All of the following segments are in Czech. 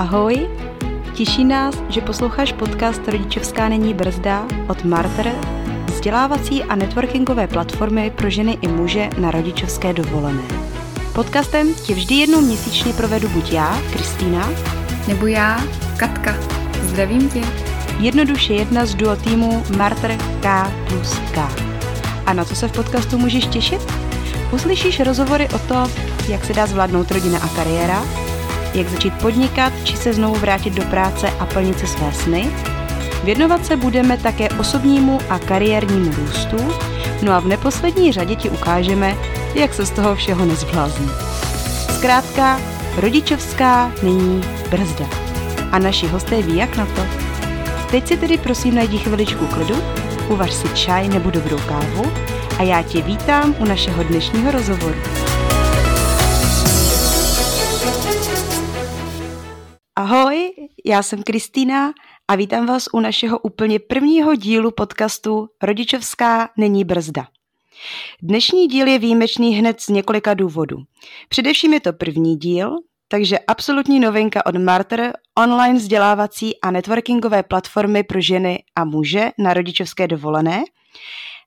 Ahoj, těší nás, že posloucháš podcast Rodičovská není brzda od Marter, vzdělávací a networkingové platformy pro ženy i muže na rodičovské dovolené. Podcastem tě vždy jednou měsíčně provedu buď já, Kristýna, nebo já, Katka. Zdravím tě. Jednoduše jedna z duo týmu Marter K+K. A na co se v podcastu můžeš těšit? Uslyšíš rozhovory o tom, jak se dá zvládnout rodina a kariéra, jak začít podnikat, či se znovu vrátit do práce a plnit si své sny. Věnovat se budeme také osobnímu a kariérnímu růstu, no a v neposlední řadě ti ukážeme, jak se z toho všeho nezblázní. Zkrátka, rodičovská není brzda. A naši hosté ví, jak na to. Teď si tedy prosím najdi chviličku klidu, uvař si čaj nebo dobrou kávu a já tě vítám u našeho dnešního rozhovoru. Ahoj, já jsem Kristýna a vítám vás u našeho úplně prvního dílu podcastu Rodičovská není brzda. Dnešní díl je výjimečný hned z několika důvodů. Především je to první díl, takže absolutní novinka od Marter, online vzdělávací a networkingové platformy pro ženy a muže na rodičovské dovolené.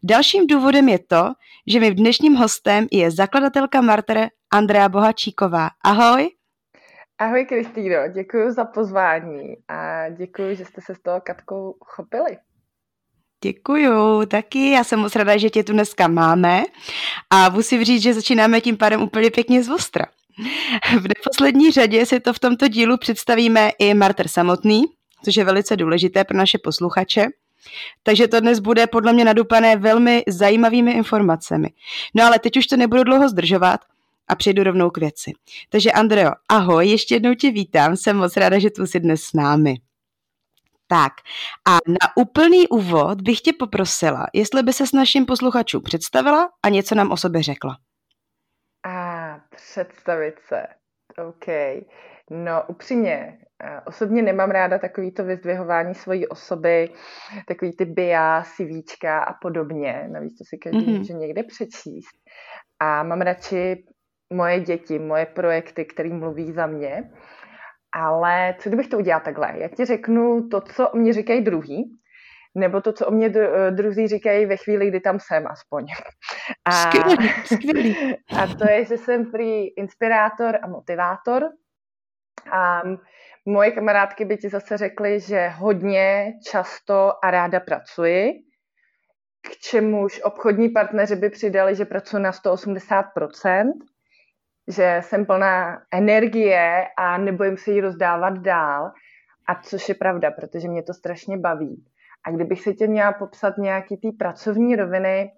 Dalším důvodem je to, že mým dnešním hostem je zakladatelka Marter Andrea Bohačíková. Ahoj! Ahoj Kristýno, děkuji za pozvání a děkuji, že jste se s toho Katkou chopili. Děkuju, taky. Já jsem moc ráda, že tě tu dneska máme a musím říct, že začínáme tím pádem úplně pěkně z ostra. V neposlední řadě si to v tomto dílu představíme i Marter samotný, což je velice důležité pro naše posluchače. Takže to dnes bude podle mě nadupané velmi zajímavými informacemi. No ale teď už to nebudu dlouho zdržovat a přejdu rovnou k věci. Takže Andreo, ahoj, ještě jednou tě vítám, jsem moc ráda, že tu jsi dnes s námi. Tak a na úplný úvod bych tě poprosila, jestli by ses našim posluchačům představila a něco nám o sobě řekla. Představit se, OK. No upřímně, osobně nemám ráda takovýto vyzdvihování svojí osoby, takový ty BIA, CVčka a podobně, navíc to si každý může někde přečíst. A mám radši moje děti, moje projekty, které mluví za mě. Ale co kdybych to udělala takhle? Já ti řeknu to, co o mě říkají druhý, nebo to, co o mě druzí říkají ve chvíli, kdy tam jsem aspoň. Skvělý. A to je, že jsem prý inspirátor a motivátor. A moje kamarádky by ti zase řekly, že hodně, často a ráda pracuji, k čemuž obchodní partneři by přidali, že pracuji na 180%, že jsem plná energie a nebojím se jí rozdávat dál, a což je pravda, protože mě to strašně baví. A kdybych se tě měla popsat nějaký té pracovní roviny,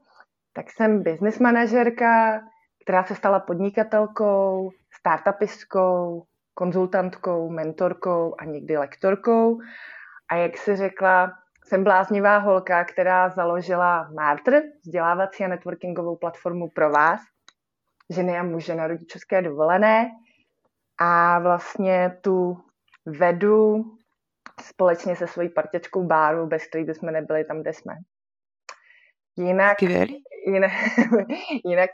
tak jsem business manažerka, která se stala podnikatelkou, startupistkou, konzultantkou, mentorkou a někdy lektorkou. A jak jsi řekla, jsem bláznivá holka, která založila Marter, vzdělávací a networkingovou platformu pro vás, ženy a muže na rodičovské dovolené. A vlastně tu vedu společně se svojí partičkou Báru, bez které bychom nebyli tam, kde jsme. Jinak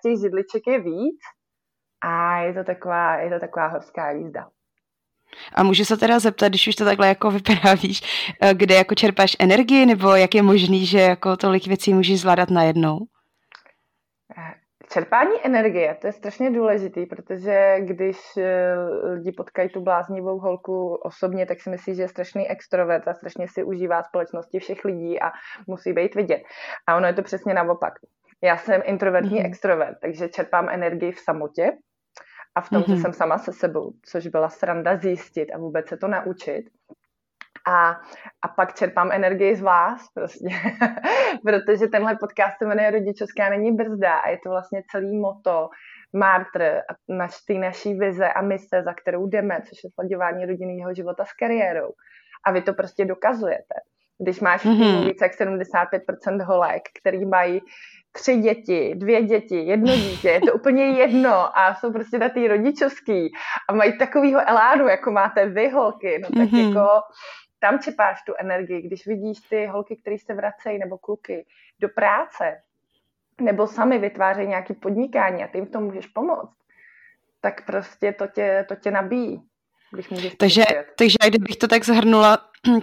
těch židliček je víc a je to taková horská jízda. A můžu se teda zeptat, když už to takhle jako vyprávíš, kde jako čerpáš energii, nebo jak je možný, že jako tolik věcí můžeš zvládat najednou? Čerpání energie, to je strašně důležitý, protože když lidi potkají tu bláznivou holku osobně, tak si myslí, že je strašný extrovert a strašně si užívá společnosti všech lidí a musí být vidět. A ono je to přesně naopak. Já jsem introvertní extrovert, takže čerpám energii v samotě a v tom, že jsem sama se sebou, což byla sranda zjistit a vůbec se to naučit. A pak čerpám energii z vás prostě, protože tenhle podcast se jmenuje Rodičovská není brzda a je to vlastně celý motto Marter a naší vize a mise, za kterou jdeme, což je slaďování rodinného života s kariérou. A vy to prostě dokazujete. Když máš více jak 75% holek, který mají 3 děti, 2 děti, 1 dítě, je to úplně jedno a jsou prostě na tý rodičovský a mají takovýho elánu, jako máte vy holky, no tak jako tam čepáš tu energii, když vidíš ty holky, které se vracejí, nebo kluky do práce, nebo sami vytvářejí nějaké podnikání a ty jim v tom můžeš pomoct, tak prostě to tě nabíjí. když můžeš. Takže kdybych to tak shrnula,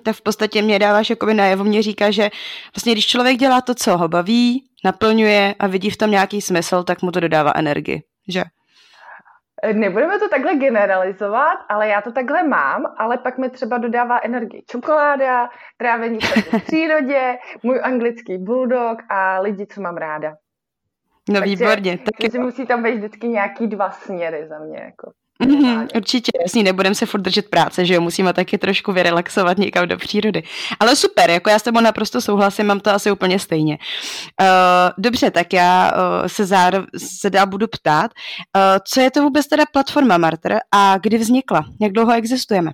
tak v podstatě mě dáváš jakoby najevo, mě říká, že vlastně když člověk dělá to, co ho baví, naplňuje a vidí v tom nějaký smysl, tak mu to dodává energii, že? Nebudeme to takhle generalizovat, ale já to takhle mám, ale pak mi třeba dodává energii čokoláda, trávení v přírodě, můj anglický bulldog a lidi, co mám ráda. No takže, výborně. Takže musí tam být vždycky nějaký dva směry za mě. Jako. Určitě, jasně, nebudeme se furt držet práce, že jo, musíme taky trošku vyrelaxovat někam do přírody. Ale super, jako já s tebou naprosto souhlasím, mám to asi úplně stejně. Dobře, tak já se budu ptát, co je to vůbec teda platforma Marter a kdy vznikla, jak dlouho existujeme?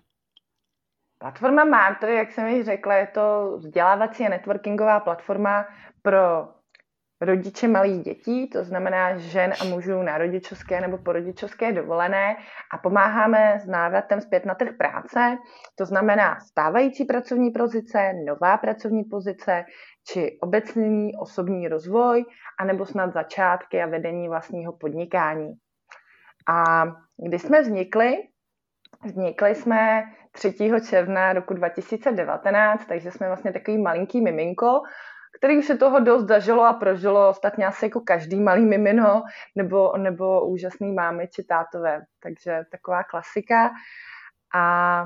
Platforma Marter, jak jsem již řekla, je to vzdělávací a networkingová platforma pro rodiče malých dětí, to znamená žen a mužů na rodičovské nebo porodičovské dovolené a pomáháme s návratem zpět na trh práce, to znamená stávající pracovní pozice, nová pracovní pozice, či obecný osobní rozvoj, anebo snad začátky a vedení vlastního podnikání. A když jsme vznikli jsme 3. června roku 2019, takže jsme vlastně takový malinký miminko, který už se toho dost zažilo a prožilo ostatně asi jako každý malý mimino nebo úžasný mámy či tátové. Takže taková klasika. A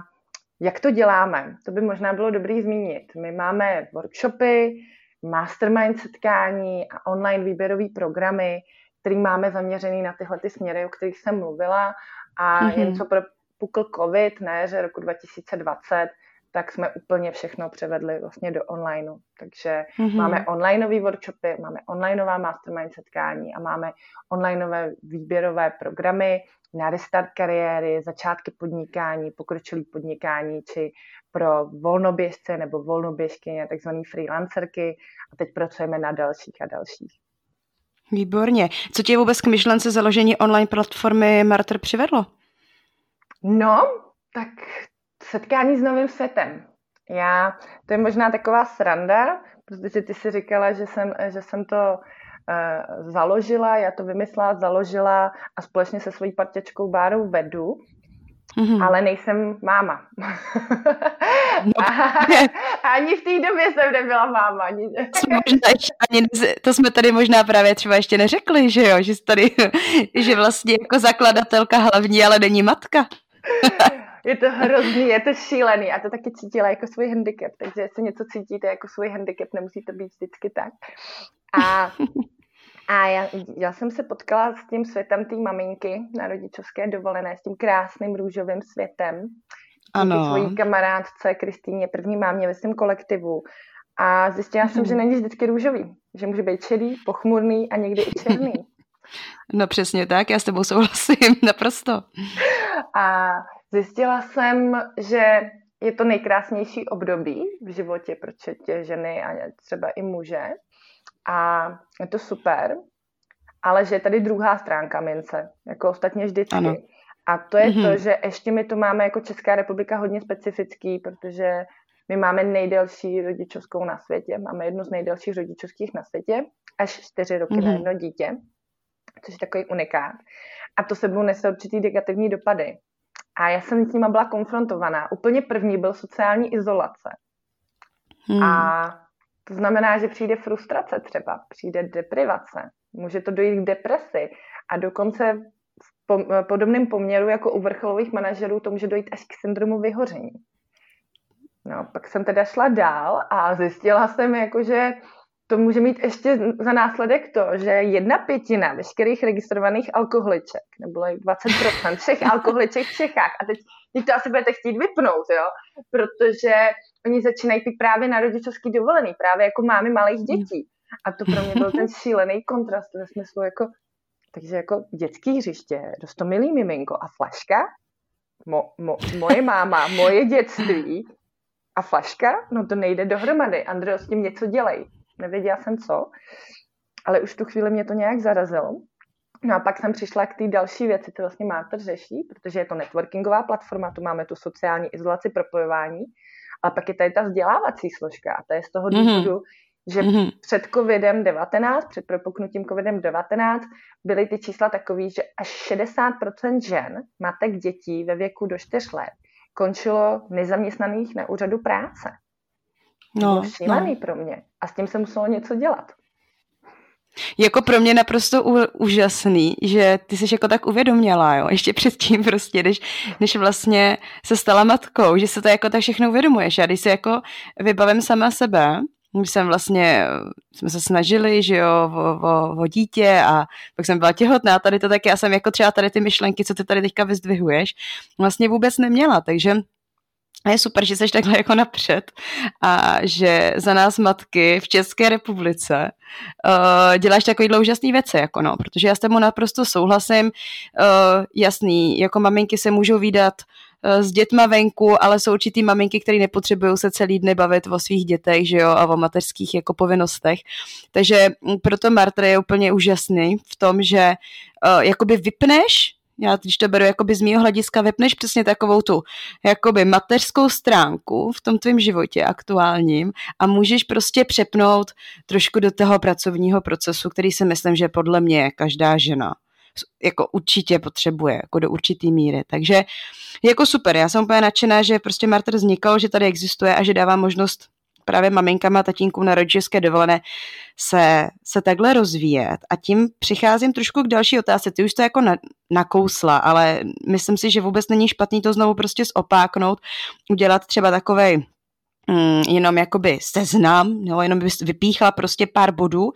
jak to děláme? To by možná bylo dobré zmínit. My máme workshopy, mastermind setkání a online výběrový programy, který máme zaměřený na tyhle ty směry, o kterých jsem mluvila. A jen co propukl covid na jaře roku 2020, tak jsme úplně všechno převedli vlastně do onlineu. Takže máme onlineový workshopy, máme onlineová mastermind setkání a máme onlineové výběrové programy na restart kariéry, začátky podnikání, pokročilý podnikání, či pro volnoběžce nebo volnoběžkyně, takzvané freelancerky a teď pracujeme na dalších a dalších. Výborně. Co tě vůbec k myšlence založení online platformy Marter přivedlo? No, tak setkání s novým světem. To je možná taková sranda, protože ty si říkala, že jsem to založila, já to vymyslela, založila a společně se svojí partičkou Bárou vedu, ale nejsem máma. A ani v té době jsem nebyla máma. To jsme tady možná právě třeba ještě neřekli, že jo? Že, tady, že vlastně jako zakladatelka hlavní, ale není matka. Je to hrozný, je to šílený a to taky cítila jako svůj handicap, takže jestli něco cítíte jako svůj handicap, nemusí to být vždycky tak. A já jsem se potkala s tím světem té maminky na rodičovské dovolené, s tím krásným růžovým světem. Ano. Svojí kamarádce Kristýně, první mámě ve svém kolektivu. A zjistila jsem, že není vždycky růžový, že může být šedý, pochmurný a někdy i černý. No přesně tak, já s tebou souhlasím, naprosto. A zjistila jsem, že je to nejkrásnější období v životě pro tě ženy a třeba i muže. A je to super, ale že je tady druhá stránka mince, jako ostatně vždycky. Ano. A to je to, že ještě my to máme jako Česká republika hodně specifický, protože my máme nejdelší rodičovskou na světě, máme jednu z nejdelších rodičovských na světě, až 4 roky na jedno dítě, což je takový unikát. A to sebou nese určitý negativní dopady. A já jsem s nima byla konfrontovaná. Úplně první byl sociální izolace. A to znamená, že přijde frustrace třeba, přijde deprivace, může to dojít k depresi a dokonce v podobném poměru jako u vrcholových manažerů to může dojít až k syndromu vyhoření. No, pak jsem teda šla dál a zjistila jsem, že to může mít ještě za následek to, že 1/5 veškerých registrovaných alkoholiček, nebo 20% všech alkoholiček v Čechách. A teď to asi budete chtít vypnout, jo? Protože oni začínají pít právě na rodičovský dovolený, právě jako mámy malých dětí. A to pro mě byl ten šílený kontrast ve smyslu takže dětské hřiště, rostomilý miminko a flaška, moje máma, moje dětství a flaška, no to nejde dohromady. Andreo, s tím něco dělej. Nevěděla jsem co, ale už tu chvíli mě to nějak zarazilo. No a pak jsem přišla k té další věci, to vlastně Marter řeší, protože je to networkingová platforma, tu máme tu sociální izolaci, propojování, ale pak je tady ta vzdělávací složka a to je z toho důvodu, Že před COVID-19, před propuknutím COVID-19 byly ty čísla takový, že až 60% žen, matek dětí ve věku do 4 let, končilo nezaměstnaných na úřadu práce. No, šílený pro mě. A s tím se muselo něco dělat. Jako pro mě naprosto úžasný, že ty jsi jako tak uvědoměla, jo, ještě předtím prostě, než vlastně se stala matkou, že se to jako tak všechno uvědomuješ. Já když si jako vybavím sama sebe, když jsme se snažili, že jo, o dítě a pak jsem byla těhotná, tady to taky, já jsem jako třeba tady ty myšlenky, co ty tady teďka vyzdvihuješ, vlastně vůbec neměla, takže je super, že jsi takhle jako napřed a že za nás matky v České republice děláš takovýhle úžasný věci, jako no, protože já s tebou naprosto souhlasím, jasný, jako maminky se můžou výdat s dětma venku, ale jsou určitý maminky, které nepotřebují se celý den bavit o svých dětech, že jo, a o mateřských jako povinnostech. Takže proto Marter je úplně úžasný v tom, že jakoby vypneš, já když to beru jakoby z mýho hlediska, vypneš přesně takovou tu jakoby mateřskou stránku v tom tvém životě aktuálním a můžeš prostě přepnout trošku do toho pracovního procesu, který si myslím, že podle mě každá žena jako určitě potřebuje, jako do určitý míry. Takže jako super, já jsem úplně nadšená, že prostě Marter vznikal, že tady existuje a že dává možnost právě maminkama a tatínkům na rodičovské dovolené se takhle rozvíjet. A tím přicházím trošku k další otázce. Ty už to jako nakousla, ale myslím si, že vůbec není špatný to znovu prostě zopáknout, udělat třeba takovej jenom jakoby seznam, jo, jenom bys vypíchla prostě pár bodů.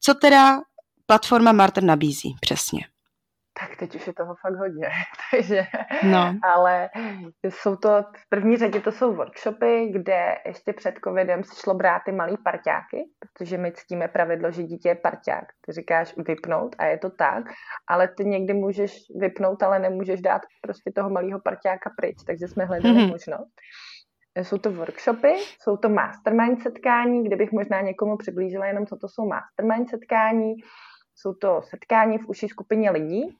Co teda platforma Marter nabízí přesně? Tak teď už je toho fakt hodně, takže, no. Ale jsou to, v první řadě to jsou workshopy, kde ještě před covidem se šlo brát ty malý parťáky, protože my ctíme pravidlo, že dítě je parťák, ty říkáš vypnout a je to tak, ale ty někdy můžeš vypnout, ale nemůžeš dát prostě toho malého parťáka pryč, takže jsme hledali možnost. Jsou to workshopy, jsou to mastermind setkání, kde bych možná někomu přiblížila jenom, co to jsou mastermind setkání, jsou to setkání v užší skupině lidí,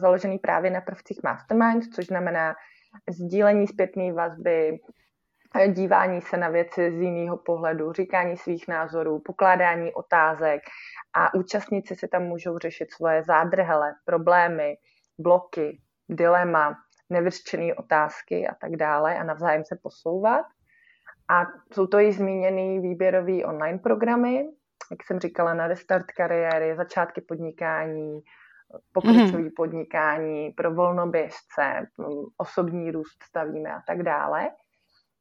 založený právě na prvcích mastermind, což znamená sdílení zpětné vazby, dívání se na věci z jiného pohledu, říkání svých názorů, pokládání otázek a účastníci si tam můžou řešit svoje zádrhele, problémy, bloky, dilema, nevyřčené otázky a tak dále a navzájem se posouvat. A jsou to i zmíněné výběrové online programy, jak jsem říkala, na restart kariéry, začátky podnikání, pokročilý podnikání, pro volnoběžce, osobní růst stavíme a tak dále.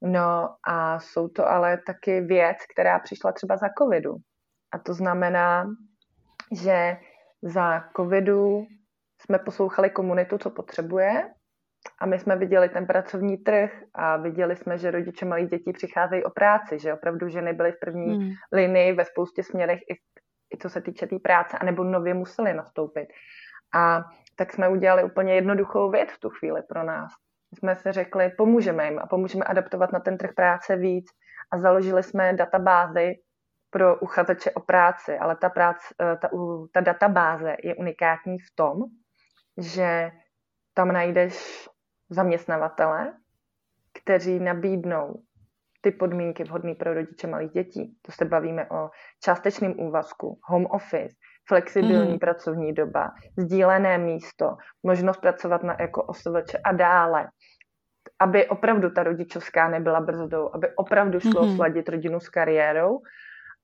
No a jsou to ale taky věc, která přišla třeba za covidu. A to znamená, že za covidu jsme poslouchali komunitu, co potřebuje a my jsme viděli ten pracovní trh a viděli jsme, že rodiče malých dětí přicházejí o práci, že opravdu ženy byly v první linii ve spoustě směrech i co se týče té práce, anebo nově museli nastoupit. A tak jsme udělali úplně jednoduchou věc v tu chvíli pro nás. Jsme si řekli, pomůžeme jim a pomůžeme adaptovat na ten trh práce víc a založili jsme databázy pro uchazeče o práci, ale ta databáze je unikátní v tom, že tam najdeš zaměstnavatele, kteří nabídnou ty podmínky vhodné pro rodiče malých dětí. To se bavíme o částečném úvazku, home office, flexibilní pracovní doba, sdílené místo, možnost pracovat jako OSVČ a dále. Aby opravdu ta rodičovská nebyla brzdou, aby opravdu šlo sladit rodinu s kariérou.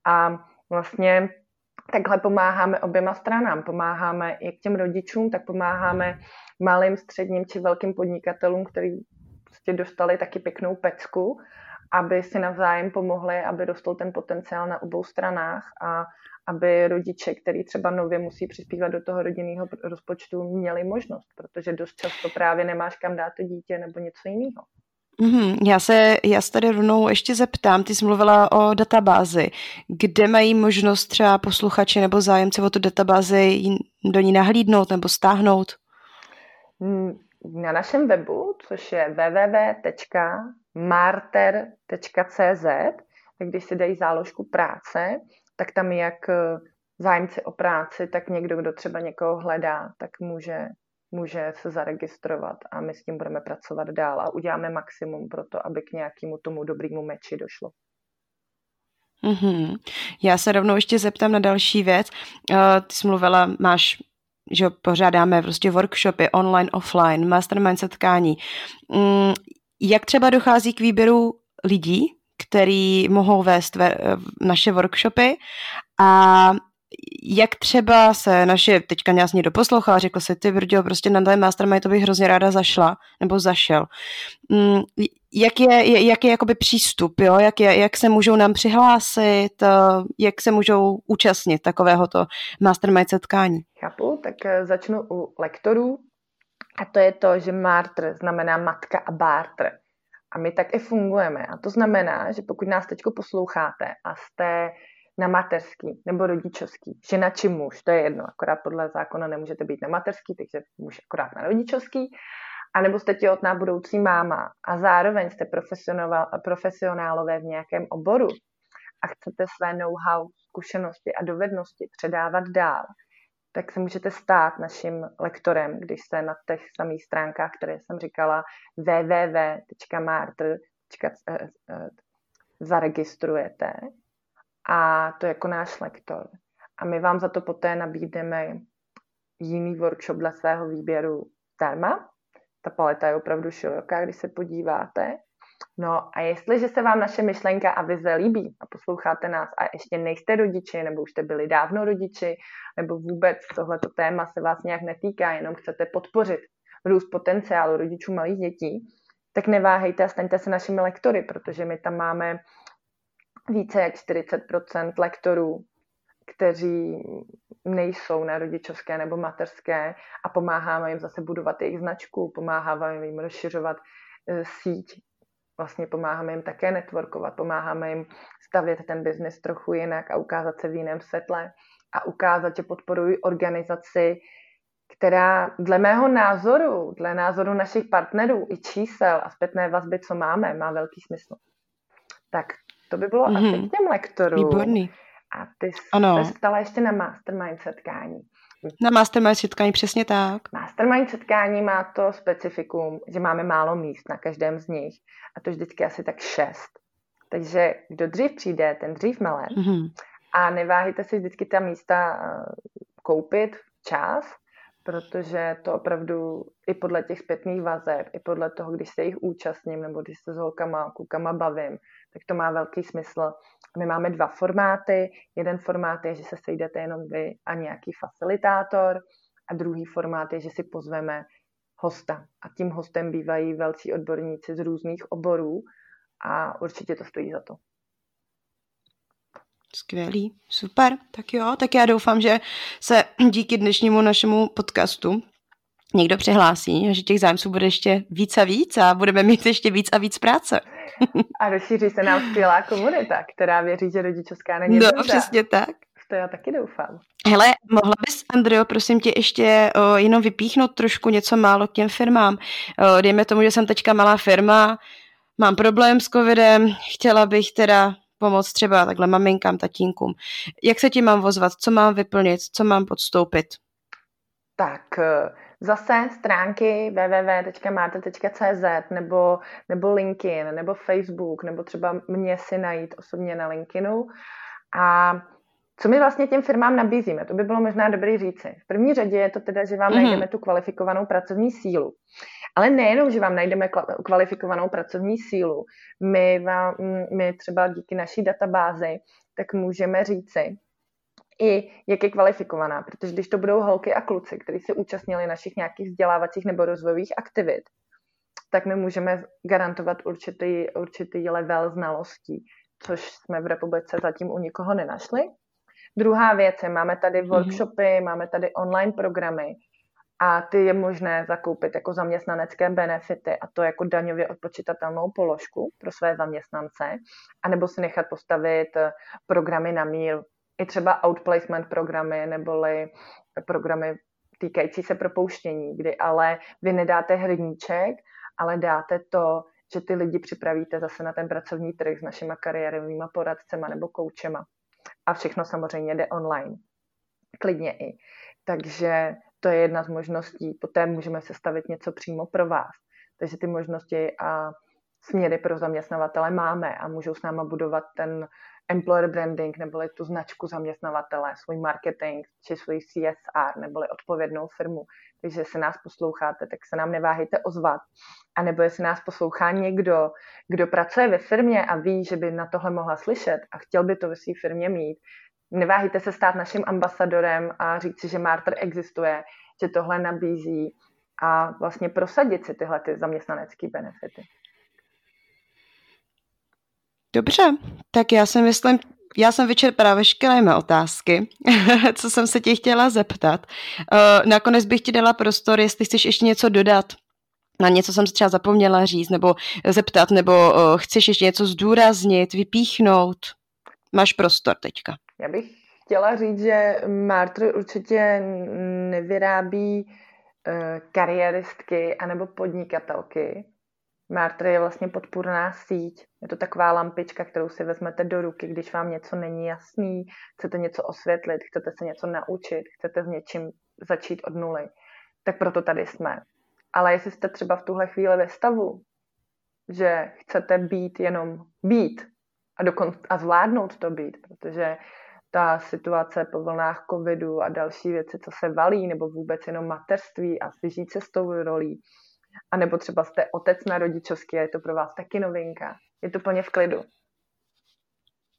A vlastně takhle pomáháme oběma stranám. Pomáháme jak těm rodičům, tak pomáháme malým, středním či velkým podnikatelům, kteří prostě dostali taky pěknou pecku, aby si navzájem pomohli, aby rostl ten potenciál na obou stranách a aby rodiče, který třeba nově musí přispívat do toho rodinného rozpočtu, měli možnost, protože dost často právě nemáš kam dát to dítě nebo něco jiného. Já se tady rovnou ještě zeptám, ty jsi mluvila o databázi. Kde mají možnost třeba posluchači nebo zájemci o tu databázi do ní nahlídnout nebo stáhnout? Na našem webu, což je www.marter.cz, když si dají záložku práce, tak tam jak zájemci o práci, tak někdo, kdo třeba někoho hledá, tak může se zaregistrovat a my s tím budeme pracovat dál a uděláme maximum pro to, aby k nějakému tomu dobrému meči došlo. Mm-hmm. Já se rovnou ještě zeptám na další věc. Ty jsi mluvila, že pořádáme prostě workshopy online, offline, mastermind setkání. Jak třeba dochází k výběru lidí, který mohou vést naše workshopy, a jak třeba se naše, teďka nějak doposlouchala, řekl si, ty brďo, prostě na ten mastermind to bych hrozně ráda zašla, nebo zašel. Jak je jakoby přístup, jo? Jak se můžou nám přihlásit, jak se můžou účastnit takovéhoto mastermind setkání? Chápu, tak začnu u lektorů, a to je to, že Marter znamená matka a barter. A my tak i fungujeme. A to znamená, že pokud nás teď posloucháte a jste na mateřský nebo rodičovský, žena či muž, to je jedno, akorát podle zákona nemůžete být na mateřský, takže muž akorát na rodičovský, anebo jste těhotná budoucí máma a zároveň jste profesionálové v nějakém oboru a chcete své know-how, zkušenosti a dovednosti předávat dál, tak se můžete stát naším lektorem, když jste na těch samých stránkách, které jsem říkala, www.marter.cz zaregistrujete, a to jako náš lektor. A my vám za to poté nabídneme jiný workshop dle svého výběru zdarma. Ta paleta je opravdu široká, když se podíváte. No a jestliže se vám naše myšlenka a vize líbí a posloucháte nás a ještě nejste rodiči, nebo už jste byli dávno rodiči, nebo vůbec tohleto téma se vás nějak netýká, jenom chcete podpořit růst potenciálu rodičů malých dětí, tak neváhejte a staňte se našimi lektory, protože my tam máme více jak 40% lektorů, kteří nejsou na rodičovské nebo mateřské, a pomáháme jim zase budovat jejich značku, pomáháme jim rozšiřovat síť, vlastně pomáháme jim také networkovat, pomáháme jim stavět ten biznis trochu jinak a ukázat se v jiném světle a ukázat, že podporují organizaci, která dle mého názoru, dle názoru našich partnerů i čísel a zpětné vazby, co máme, má velký smysl. Tak to by bylo asi k těm lektorům. Výborný. A ty jsi stala ještě na mastermind setkání. Na mastermind setkání, přesně tak. Mastermind setkání má to specifikum, že máme málo míst na každém z nich. A to vždycky asi tak 6. Takže kdo dřív přijde, ten dřív mele. Mm-hmm. A neváhejte si vždycky ta místa koupit včas, protože to opravdu i podle těch zpětných vazeb, i podle toho, když se jich účastním, nebo když se s holkama, klukama bavím, tak to má velký smysl. My máme 2 formáty. Jeden formát je, že se sejdete jenom vy a nějaký facilitátor, a druhý formát je, že si pozveme hosta. A tím hostem bývají velcí odborníci z různých oborů a určitě to stojí za to. Skvělý, super, tak jo, tak já doufám, že se díky dnešnímu našemu podcastu někdo přihlásí, že těch zájemců bude ještě víc a víc a budeme mít ještě víc a víc práce. A rozšíří se nám skvělá komunita, která věří, že rodičovská není zemře. No, přesně tak. To já taky doufám. Hele, mohla bys, Andreo, prosím tě ještě jenom vypíchnout trošku něco málo k těm firmám. Dejme tomu, že jsem teďka malá firma, mám problém s covidem, chtěla bych teda pomoct třeba takhle maminkám, tatínkům. Jak se ti mám ozvat? Co mám vyplnit? Co mám podstoupit? Tak zase stránky www.marter.cz nebo LinkedIn, nebo Facebook, nebo třeba mě si najít osobně na LinkedInu. A co my vlastně těm firmám nabízíme? To by bylo možná dobrý říci. V první řadě je to teda, že vám najdeme tu kvalifikovanou pracovní sílu. Ale nejenom, že vám najdeme kvalifikovanou pracovní sílu. My třeba díky naší databázi tak můžeme říci i, jak je kvalifikovaná. Protože když to budou holky a kluci, kteří se účastnili našich nějakých vzdělávacích nebo rozvojových aktivit, tak my můžeme garantovat určitý level znalostí, což jsme v republice zatím u nikoho nenašli. Druhá věc je, máme tady workshopy, máme tady online programy a ty je možné zakoupit jako zaměstnanecké benefity, a to jako daňově odpočitatelnou položku pro své zaměstnance, anebo si nechat postavit programy na míru, i třeba outplacement programy neboli programy týkající se propouštění, kdy ale vy nedáte hrníček, ale dáte to, že ty lidi připravíte zase na ten pracovní trh s našima kariérovými poradcema nebo koučema. A všechno samozřejmě jde online. Klidně i. Takže to je jedna z možností. Poté můžeme sestavit něco přímo pro vás. Takže ty možnosti a směry pro zaměstnavatele máme a můžou s náma budovat ten employer branding, neboli tu značku zaměstnavatele, svůj marketing, či svůj CSR, neboli odpovědnou firmu. Takže jestli nás posloucháte, tak se nám neváhejte ozvat. A nebo jestli nás poslouchá někdo, kdo pracuje ve firmě a ví, že by na tohle mohla slyšet a chtěl by to ve své firmě mít, neváhejte se stát naším ambasadorem a říct si, že Marter existuje, že tohle nabízí a vlastně prosadit si tyhle ty zaměstnanecké benefity. Dobře, tak já jsem vyčerpala veškeré mé otázky, co jsem se tě chtěla zeptat. Nakonec bych ti dala prostor, jestli chceš ještě něco dodat. Na něco jsem se třeba zapomněla říct nebo zeptat, nebo chceš ještě něco zdůraznit, vypíchnout. Máš prostor teďka. Já bych chtěla říct, že Marter určitě nevyrábí kariéristky anebo podnikatelky. Marter je vlastně podpůrná síť. Je to taková lampička, kterou si vezmete do ruky, když vám něco není jasný, chcete něco osvětlit, chcete se něco naučit, chcete s něčím začít od nuly. Tak proto tady jsme. Ale jestli jste třeba v tuhle chvíli ve stavu, že chcete být jenom být a zvládnout to být, protože ta situace po vlnách covidu a další věci, co se valí, nebo vůbec jenom mateřství a vyžít se s tou rolí, a nebo třeba jste otec na rodičovské a je to pro vás taky novinka. Je to plně v klidu.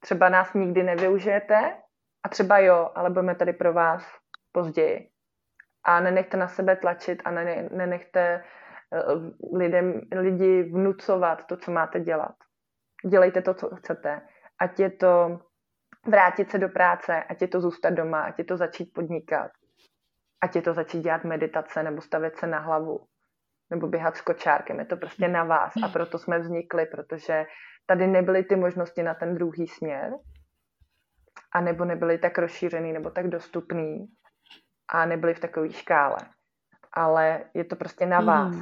Třeba nás nikdy nevyužijete a třeba jo, ale budeme tady pro vás později. A nenechte na sebe tlačit a nenechte lidi vnucovat to, co máte dělat. Dělejte to, co chcete. Ať je to vrátit se do práce, ať je to zůstat doma, ať je to začít podnikat, ať je to začít dělat meditace nebo stavět se na hlavu. Nebo běhat s kočárkem, je to prostě na vás a proto jsme vznikli, protože tady nebyly ty možnosti na ten druhý směr a nebo nebyly tak rozšířený nebo tak dostupný a nebyly v takové škále. Ale je to prostě na vás.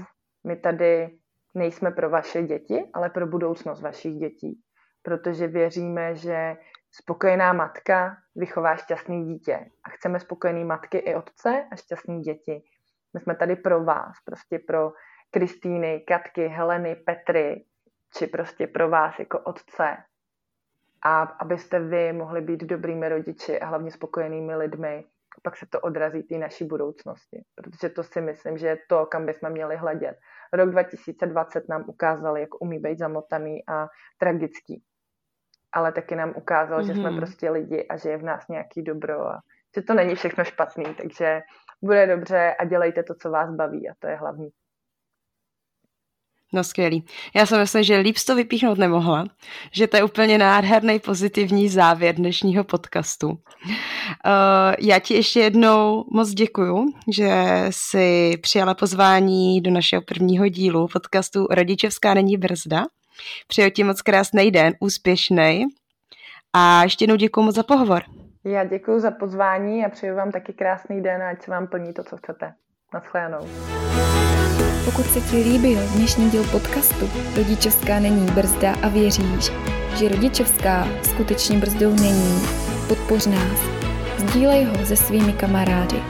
My tady nejsme pro vaše děti, ale pro budoucnost vašich dětí, protože věříme, že spokojená matka vychová šťastný dítě a chceme spokojený matky i otce a šťastný děti. My jsme tady pro vás, prostě pro Kristýny, Katky, Heleny, Petry, či prostě pro vás jako otce. A abyste vy mohli být dobrými rodiči a hlavně spokojenými lidmi, pak se to odrazí té naší budoucnosti. Protože to si myslím, že je to, kam bychom měli hledět. Rok 2020 nám ukázal, jak umí být zamotaný a tragický. Ale taky nám ukázal, že jsme prostě lidi a že je v nás nějaký dobro a že to není všechno špatný, takže bude dobře a dělejte to, co vás baví a to je hlavní. No skvělý. Já si myslím, že líp to vypíchnout nemohla, že to je úplně nádherný pozitivní závěr dnešního podcastu. Já ti ještě jednou moc děkuju, že jsi přijala pozvání do našeho prvního dílu podcastu Rodičovská není brzda. Přeju ti moc krásný den, úspěšnej a ještě jednou děkuju moc za pohovor. Já děkuji za pozvání a přeju vám taky krásný den a ať se vám plní to, co chcete. Naschledanou. Pokud se ti líbil dnešní díl podcastu Rodičovská není brzda a věříš, že rodičovská skutečně brzdou není, podpoř nás. Sdílej ho se svými kamarády.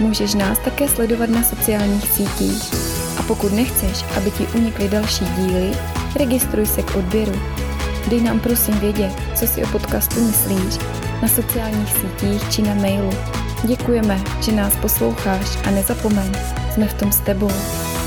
Můžeš nás také sledovat na sociálních sítích. A pokud nechceš, aby ti unikly další díly, registruj se k odběru. Dej nám prosím vědět, co si o podcastu myslíš. Na sociálních sítích či na mailu. Děkujeme, že nás posloucháš a nezapomeň, jsme v tom s tebou.